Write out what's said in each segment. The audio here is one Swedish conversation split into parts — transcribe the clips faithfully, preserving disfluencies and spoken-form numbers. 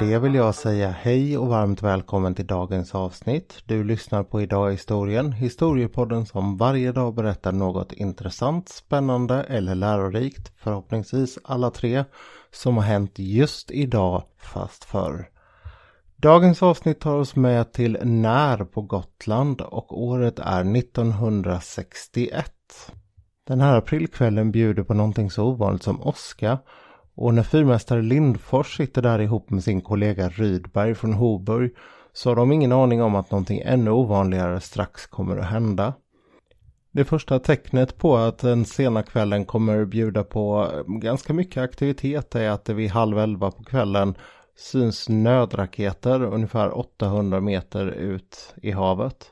med det vill jag säga hej och varmt välkommen till dagens avsnitt. Du lyssnar på Idag i historien, historiepodden som varje dag berättar något intressant, spännande eller lärorikt, förhoppningsvis alla tre, som har hänt just idag fast förr. Dagens avsnitt tar oss med till När på Gotland och året är nittonhundrasextioett. Den här aprilkvällen bjuder på någonting så ovanligt som åska. Och när fyrmästare Lindfors sitter där ihop med sin kollega Rydberg från Hoburg så har de ingen aning om att någonting ännu ovanligare strax kommer att hända. Det första tecknet på att den sena kvällen kommer att bjuda på ganska mycket aktivitet är att det vid halv elva på kvällen syns nödraketer ungefär åttahundra meter ut i havet.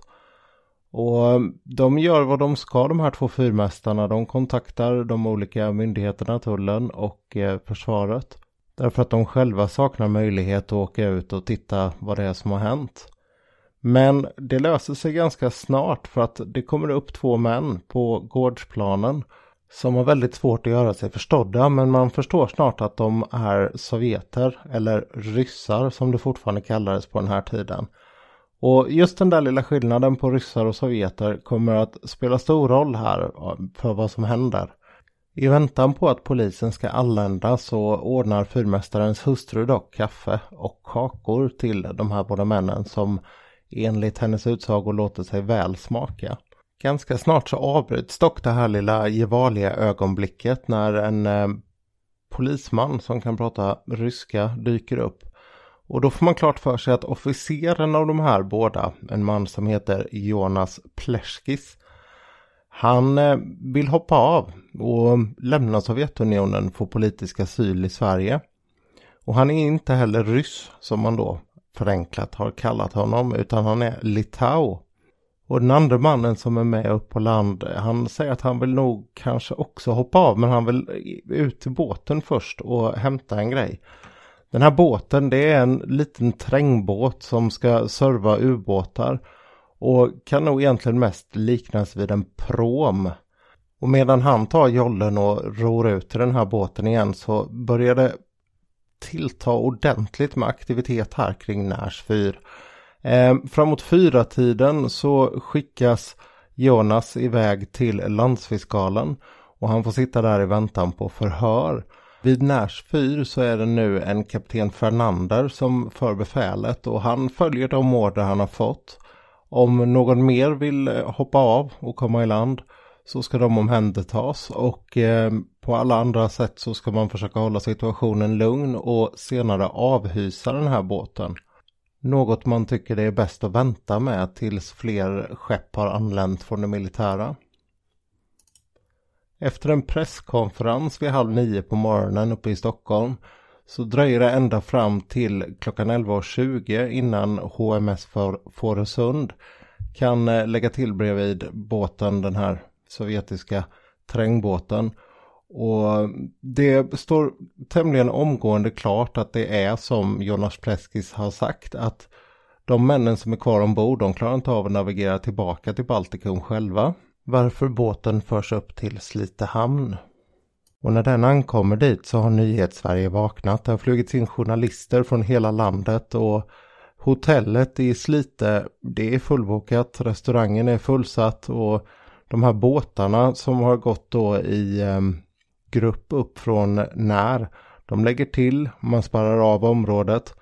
Och de gör vad de ska, de här två fyrmästarna. De kontaktar de olika myndigheterna, tullen och försvaret. Därför att de själva saknar möjlighet att åka ut och titta vad det är som har hänt. Men det löser sig ganska snart för att det kommer upp två män på gårdsplanen som har väldigt svårt att göra sig förstådda. Men man förstår snart att de är sovjeter eller ryssar som det fortfarande kallades på den här tiden. Och just den där lilla skillnaden på ryssar och sovjeter kommer att spela stor roll här för vad som händer. I väntan på att polisen ska anlända så ordnar fyrmästarens hustru dock kaffe och kakor till de här båda männen som enligt hennes utsago låter sig väl smaka. Ganska snart så avbryts dock det här lilla gevaliga ögonblicket när en eh, polisman som kan prata ryska dyker upp. Och då får man klart för sig att officeren av de här båda, en man som heter Jonas Pleškys, han vill hoppa av och lämna Sovjetunionen för politisk asyl i Sverige. Och han är inte heller ryss som man då förenklat har kallat honom, utan han är litau. Och den andra mannen som är med upp på land, han säger att han vill nog kanske också hoppa av, men han vill ut till båten först och hämta en grej. Den här båten, det är en liten trängbåt som ska serva ubåtar och kan nog egentligen mest liknas vid en prom. Och medan han tar jollen och ror ut till den här båten igen så börjar det tillta ordentligt med aktivitet här kring Närs fyr. Eh, framåt fyra tiden så skickas Jonas iväg till landsfiskalen och han får sitta där i väntan på förhör. Vid Närs fyr så är det nu en kapten Fernander som för befälet och han följer de order han har fått. Om någon mer vill hoppa av och komma i land så ska de omhändertas och eh, på alla andra sätt så ska man försöka hålla situationen lugn och senare avhysa den här båten. Något man tycker det är bäst att vänta med tills fler skepp har anlänt från det militära. Efter en presskonferens vid halv nio på morgonen uppe i Stockholm så dröjer det ända fram till klockan elva tjugo innan H M S Fårösund kan lägga till bredvid båten, den här sovjetiska trängbåten. Och det står tämligen omgående klart att det är som Jonas Pleškys har sagt, att de männen som är kvar ombord, de klarar inte av att navigera tillbaka till Baltikum själva. Varför båten förs upp till Slite hamn. Och när den ankommer dit så har Nyhetssverige vaknat. Det har flugits in journalister från hela landet och hotellet i Slite, det är fullbokat, restaurangen är fullsatt och de här båtarna som har gått då i eh, grupp upp från När, de lägger till, man sparar av området.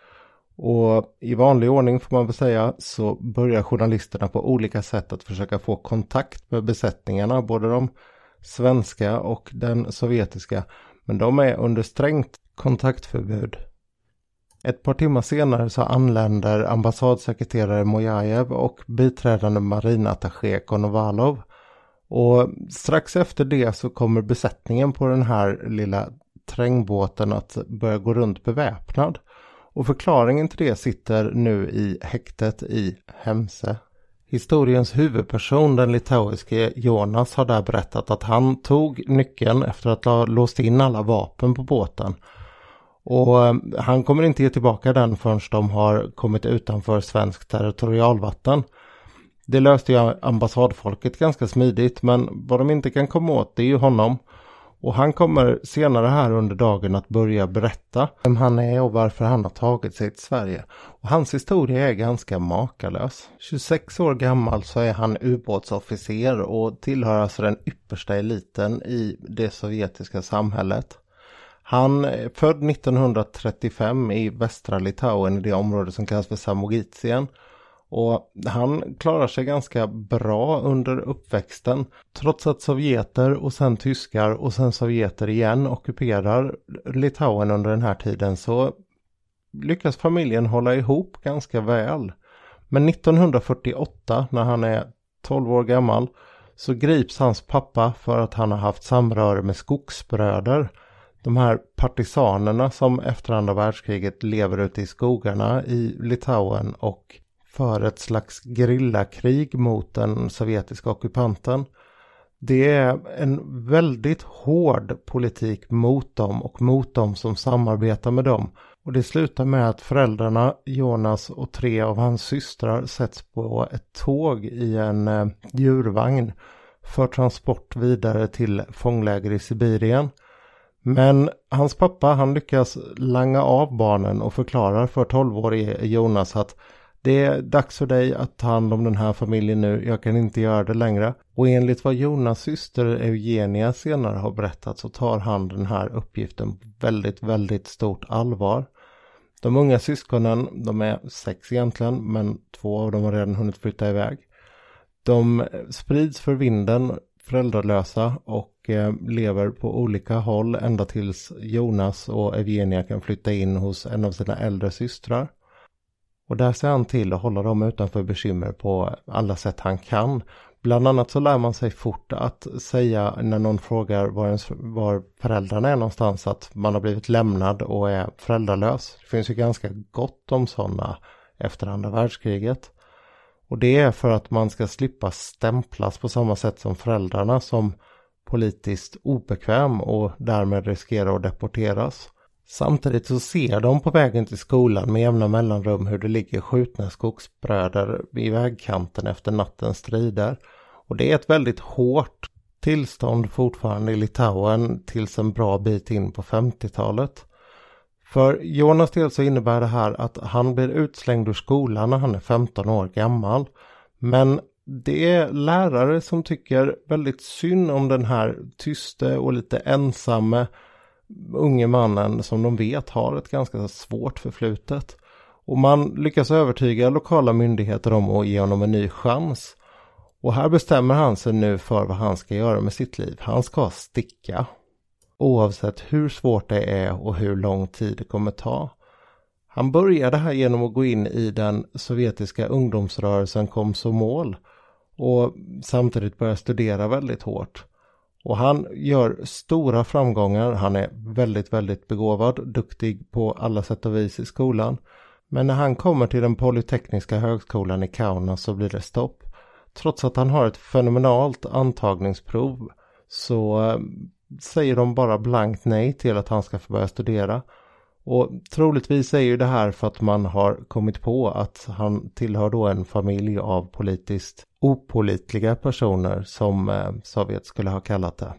Och i vanlig ordning får man väl säga så börjar journalisterna på olika sätt att försöka få kontakt med besättningarna, både de svenska och den sovjetiska, men de är under strängt kontaktförbud. Ett par timmar senare så anländer ambassadsekreterare Mojajev och biträdande Marina Tasjekonovalov och strax efter det så kommer besättningen på den här lilla trängbåten att börja gå runt beväpnad. Och förklaringen till det sitter nu i häktet i Hemse. Historiens huvudperson, den litauiske Jonas, har där berättat att han tog nyckeln efter att ha låst in alla vapen på båten. Och han kommer inte ge tillbaka den förrän de har kommit utanför svenskt territorialvatten. Det löste ju ambassadfolket ganska smidigt, men vad de inte kan komma åt, det är ju honom. Och han kommer senare här under dagen att börja berätta vem han är och varför han har tagit sig till Sverige. Och hans historia är ganska makalös. tjugosex år gammal så är han ubåtsofficer och tillhör alltså den yppersta eliten i det sovjetiska samhället. Han är född nittonhundratrettiofem i västra Litauen i det område som kallas för Samogitien. Och han klarar sig ganska bra under uppväxten trots att sovjeter och sen tyskar och sen sovjeter igen ockuperar Litauen under den här tiden, så lyckas familjen hålla ihop ganska väl. Men nittonhundrafyrtioåtta, när han är tolv år gammal, så grips hans pappa för att han har haft samröre med skogsbröder. De här partisanerna som efter andra världskriget lever ute i skogarna i Litauen och för ett slags gerillakrig mot den sovjetiska ockupanten. Det är en väldigt hård politik mot dem och mot dem som samarbetar med dem. Och det slutar med att föräldrarna, Jonas och tre av hans systrar, sätts på ett tåg i en eh, djurvagn för transport vidare till fångläger i Sibirien. Men hans pappa, han lyckas langa av barnen och förklarar för tolvårige Jonas att det är dags för dig att ta hand om den här familjen nu, jag kan inte göra det längre. Och enligt vad Jonas syster Eugenia senare har berättat så tar han den här uppgiften väldigt, väldigt stort allvar. De unga syskonen, de är sex egentligen, men två av dem har redan hunnit flytta iväg. De sprids för vinden, föräldralösa, och eh, lever på olika håll ända tills Jonas och Eugenia kan flytta in hos en av sina äldre systrar. Och där ser han till att hålla dem utanför bekymmer på alla sätt han kan. Bland annat så lär man sig fort att säga när någon frågar var, ens, var föräldrarna är någonstans att man har blivit lämnad och är föräldralös. Det finns ju ganska gott om sådana efter andra världskriget. Och det är för att man ska slippa stämplas på samma sätt som föräldrarna som politiskt obekväm och därmed riskerar att deporteras. Samtidigt så ser de på vägen till skolan med jämna mellanrum hur det ligger skjutna skogsbröder i vägkanten efter nattens strider. Och det är ett väldigt hårt tillstånd fortfarande i Litauen tills en bra bit in på femtiotalet. För Jonas del så innebär det här att han blir utslängd ur skolan när han är femton år gammal. Men det är lärare som tycker väldigt synd om den här tyste och lite ensamme unge mannen som de vet har ett ganska svårt förflutet. Och man lyckas övertyga lokala myndigheter om att ge honom en ny chans. Och här bestämmer han sig nu för vad han ska göra med sitt liv. Han ska sticka. Oavsett hur svårt det är och hur lång tid det kommer ta. Han började här genom att gå in i den sovjetiska ungdomsrörelsen Komsomol. Och samtidigt börja studera väldigt hårt. Och han gör stora framgångar, han är väldigt, väldigt begåvad, duktig på alla sätt och vis i skolan. Men när han kommer till den polytekniska högskolan i Kaunas så blir det stopp. Trots att han har ett fenomenalt antagningsprov så säger de bara blankt nej till att han ska få börja studera. Och troligtvis är ju det här för att man har kommit på att han tillhör då en familj av politiskt opålitliga personer som eh, Sovjet skulle ha kallat det.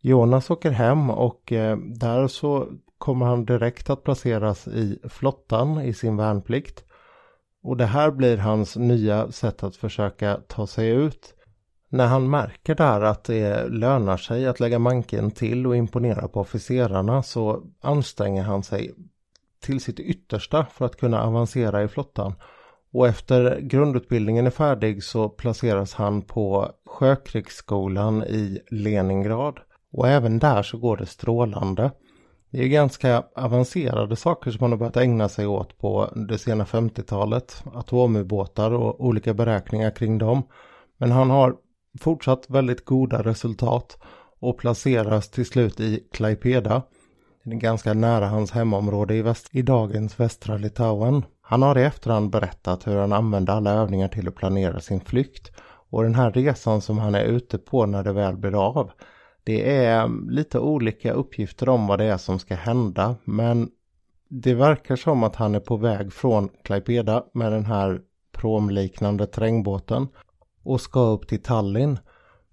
Jonas åker hem och eh, där så kommer han direkt att placeras i flottan i sin värnplikt. Och det här blir hans nya sätt att försöka ta sig ut. När han märker där att det lönar sig att lägga manken till och imponera på officerarna så anstränger han sig till sitt yttersta för att kunna avancera i flottan. Och efter grundutbildningen är färdig så placeras han på sjökrigsskolan i Leningrad. Och även där så går det strålande. Det är ganska avancerade saker som man har börjat ägna sig åt på det sena femtiotalet. Atomubåtar och olika beräkningar kring dem. Men han har fortsatt väldigt goda resultat och placeras till slut i Klaipeda. Det är ganska nära hans hemområde i, väst, i dagens västra Litauen. Han har i efterhand berättat hur han använde alla övningar till att planera sin flykt. Och den här resan som han är ute på när det väl blir av. Det är lite olika uppgifter om vad det är som ska hända. Men det verkar som att han är på väg från Klaipeda med den här promliknande terrängbåten. Och ska upp till Tallinn.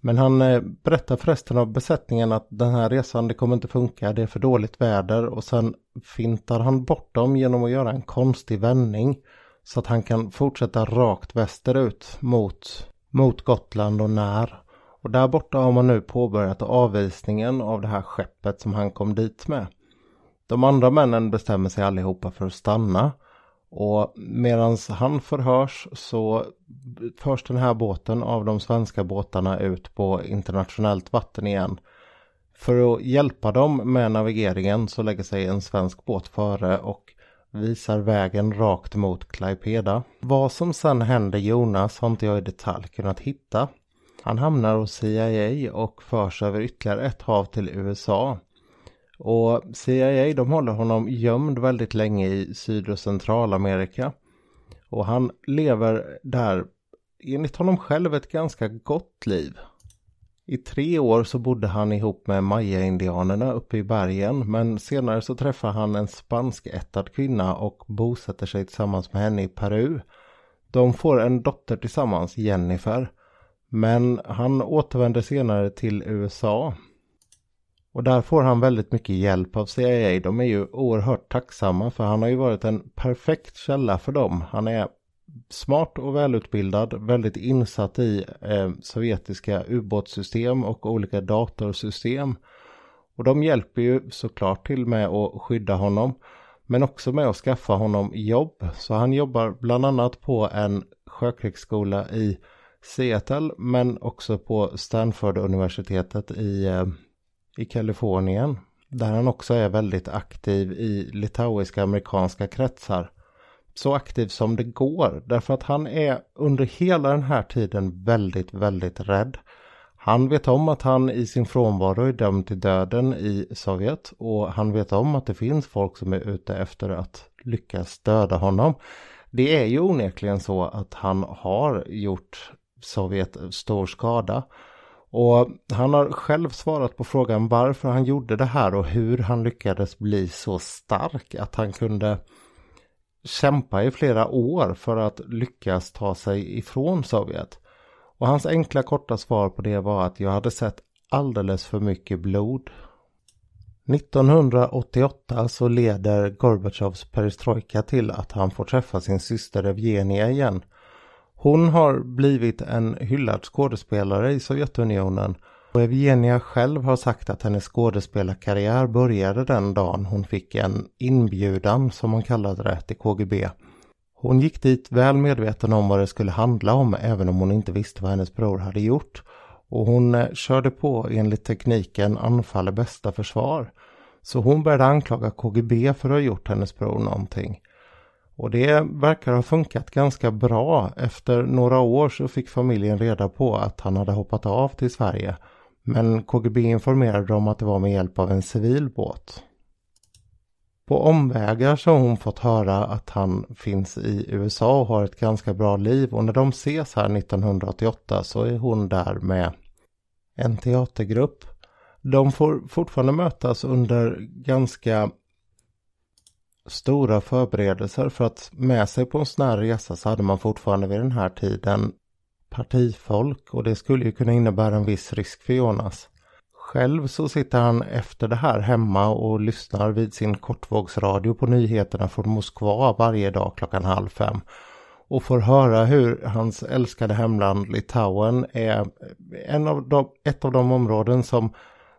Men han berättar för resten av besättningen att den här resan, det kommer inte funka, det är för dåligt väder, och sen fintar han bort dem genom att göra en konstig vändning så att han kan fortsätta rakt västerut mot, mot Gotland och när. Och där borta har man nu påbörjat avvisningen av det här skeppet som han kom dit med. De andra männen bestämmer sig allihopa för att stanna. Och medan han förhörs så förs den här båten av de svenska båtarna ut på internationellt vatten igen. För att hjälpa dem med navigeringen så lägger sig en svensk båt före och visar vägen rakt mot Klaipeda. Vad som sen hände Jonas har inte jag i detalj kunnat hitta. Han hamnar hos C I A och förs över ytterligare ett hav till U S A. Och C I A, de håller honom gömd väldigt länge i Syd- och Centralamerika. Och han lever där, enligt honom själv, ett ganska gott liv. I tre år så bodde han ihop med Maya-indianerna uppe i bergen. Men senare så träffar han en spanskättad kvinna och bosätter sig tillsammans med henne i Peru. De får en dotter tillsammans, Jennifer. Men han återvänder senare till U S A. Och där får han väldigt mycket hjälp av C I A. De är ju oerhört tacksamma, för han har ju varit en perfekt källa för dem. Han är smart och välutbildad, väldigt insatt i eh, sovjetiska ubåtssystem och olika datorsystem. Och de hjälper ju såklart till med att skydda honom, men också med att skaffa honom jobb. Så han jobbar bland annat på en sjökrigsskola i Seattle, men också på Stanford-universitetet i... Eh, i Kalifornien, där han också är väldigt aktiv i litauiska amerikanska kretsar. Så aktiv som det går, därför att han är under hela den här tiden väldigt, väldigt rädd. Han vet om att han i sin frånvaro är dömd till döden i Sovjet, och han vet om att det finns folk som är ute efter att lyckas döda honom. Det är ju onekligen så att han har gjort Sovjet stor skada. Och han har själv svarat på frågan varför han gjorde det här och hur han lyckades bli så stark att han kunde kämpa i flera år för att lyckas ta sig ifrån Sovjet. Och hans enkla korta svar på det var att jag hade sett alldeles för mycket blod. nittonhundraåttioåtta så leder Gorbatjovs perestrojka till att han får träffa sin syster Evgenia igen. Hon har blivit en hyllad skådespelare i Sovjetunionen, och Evgenia själv har sagt att hennes skådespelarkarriär började den dagen hon fick en inbjudan, som man kallade det, till K G B. Hon gick dit väl medveten om vad det skulle handla om, även om hon inte visste vad hennes bror hade gjort, och hon körde på enligt tekniken anfall är bästa försvar. Så hon började anklaga K G B för att ha gjort hennes bror någonting. Och det verkar ha funkat ganska bra. Efter några år så fick familjen reda på att han hade hoppat av till Sverige. Men K G B informerade dem att det var med hjälp av en civil båt. På omvägar så har hon fått höra att han finns i U S A och har ett ganska bra liv. Och när de ses här nittonhundraåttioåtta så är hon där med en teatergrupp. De får fortfarande mötas under ganska... stora förberedelser, för att med sig på en sån här resa så hade man fortfarande vid den här tiden partifolk, och det skulle ju kunna innebära en viss risk för Jonas. Själv så sitter han efter det här hemma och lyssnar vid sin kortvågsradio på nyheterna från Moskva varje dag klockan halv fem och får höra hur hans älskade hemland Litauen är en av de, ett av de områden som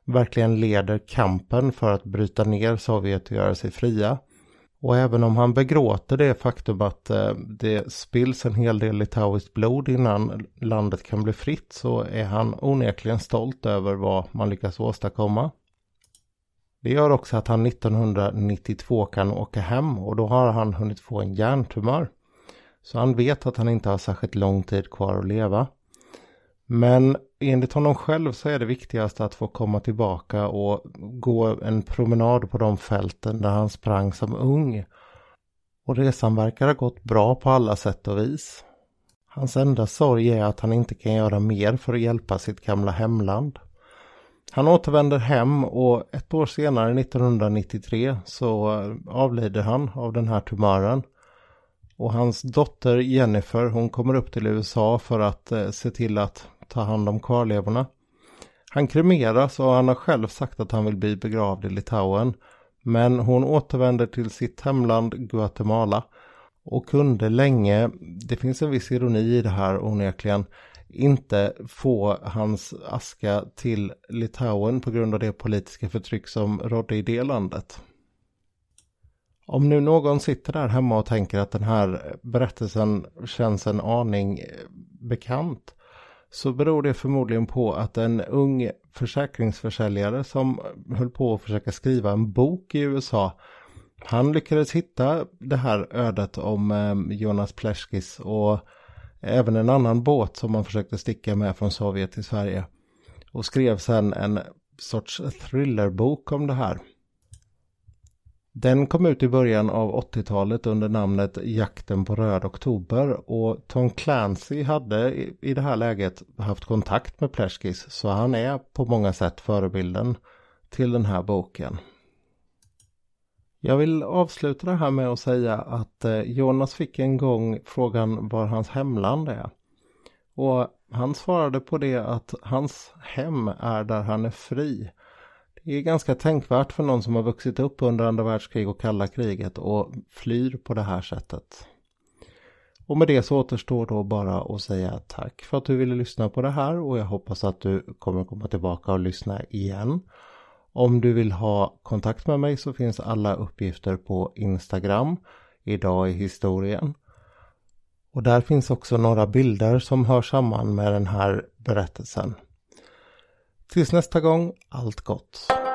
verkligen leder kampen för att bryta ner Sovjet och göra sig fria. Och även om han begråter det faktum att det spills en hel del litauiskt blod innan landet kan bli fritt, så är han onekligen stolt över vad man lyckas åstadkomma. Det gör också att han nittonhundranittiotvå kan åka hem, och då har han hunnit få en hjärntumör. Så han vet att han inte har särskilt lång tid kvar att leva. Men enligt honom själv så är det viktigaste att få komma tillbaka och gå en promenad på de fälten där han sprang som ung. Och resan verkar ha gått bra på alla sätt och vis. Hans enda sorg är att han inte kan göra mer för att hjälpa sitt gamla hemland. Han återvänder hem, och ett år senare, nittonhundranittiotre, så avlider han av den här tumören. Och hans dotter Jennifer, hon kommer upp till U S A för att eh, se till att ta hand om kvarlevorna. Han kremeras och han har själv sagt att han vill bli begravd i Litauen, men hon återvänder till sitt hemland Guatemala och kunde länge, det finns en viss ironi i det här onekligen, inte få hans aska till Litauen på grund av det politiska förtryck som rådde i det landet. Om nu någon sitter där hemma och tänker att den här berättelsen känns en aning bekant, så beror det förmodligen på att en ung försäkringsförsäljare som höll på att försöka skriva en bok i U S A, han lyckades hitta det här ödet om Jonas Pleškys och även en annan båt som man försökte sticka med från Sovjet till Sverige, och skrev sedan en sorts thrillerbok om det här. Den kom ut i början av åttiotalet under namnet Jakten på röd oktober, och Tom Clancy hade i det här läget haft kontakt med Pleškys, så han är på många sätt förebilden till den här boken. Jag vill avsluta det här med att säga att Jonas fick en gång frågan var hans hemland är. Och han svarade på det att hans hem är där han är fri. Det är ganska tänkvärt för någon som har vuxit upp under andra världskrig och kalla kriget och flyr på det här sättet. Och med det så återstår då bara att säga tack för att du ville lyssna på det här, och jag hoppas att du kommer komma tillbaka och lyssna igen. Om du vill ha kontakt med mig så finns alla uppgifter på Instagram, Idag i historien. Och där finns också några bilder som hör samman med den här berättelsen. Tills nästa gång, allt gott!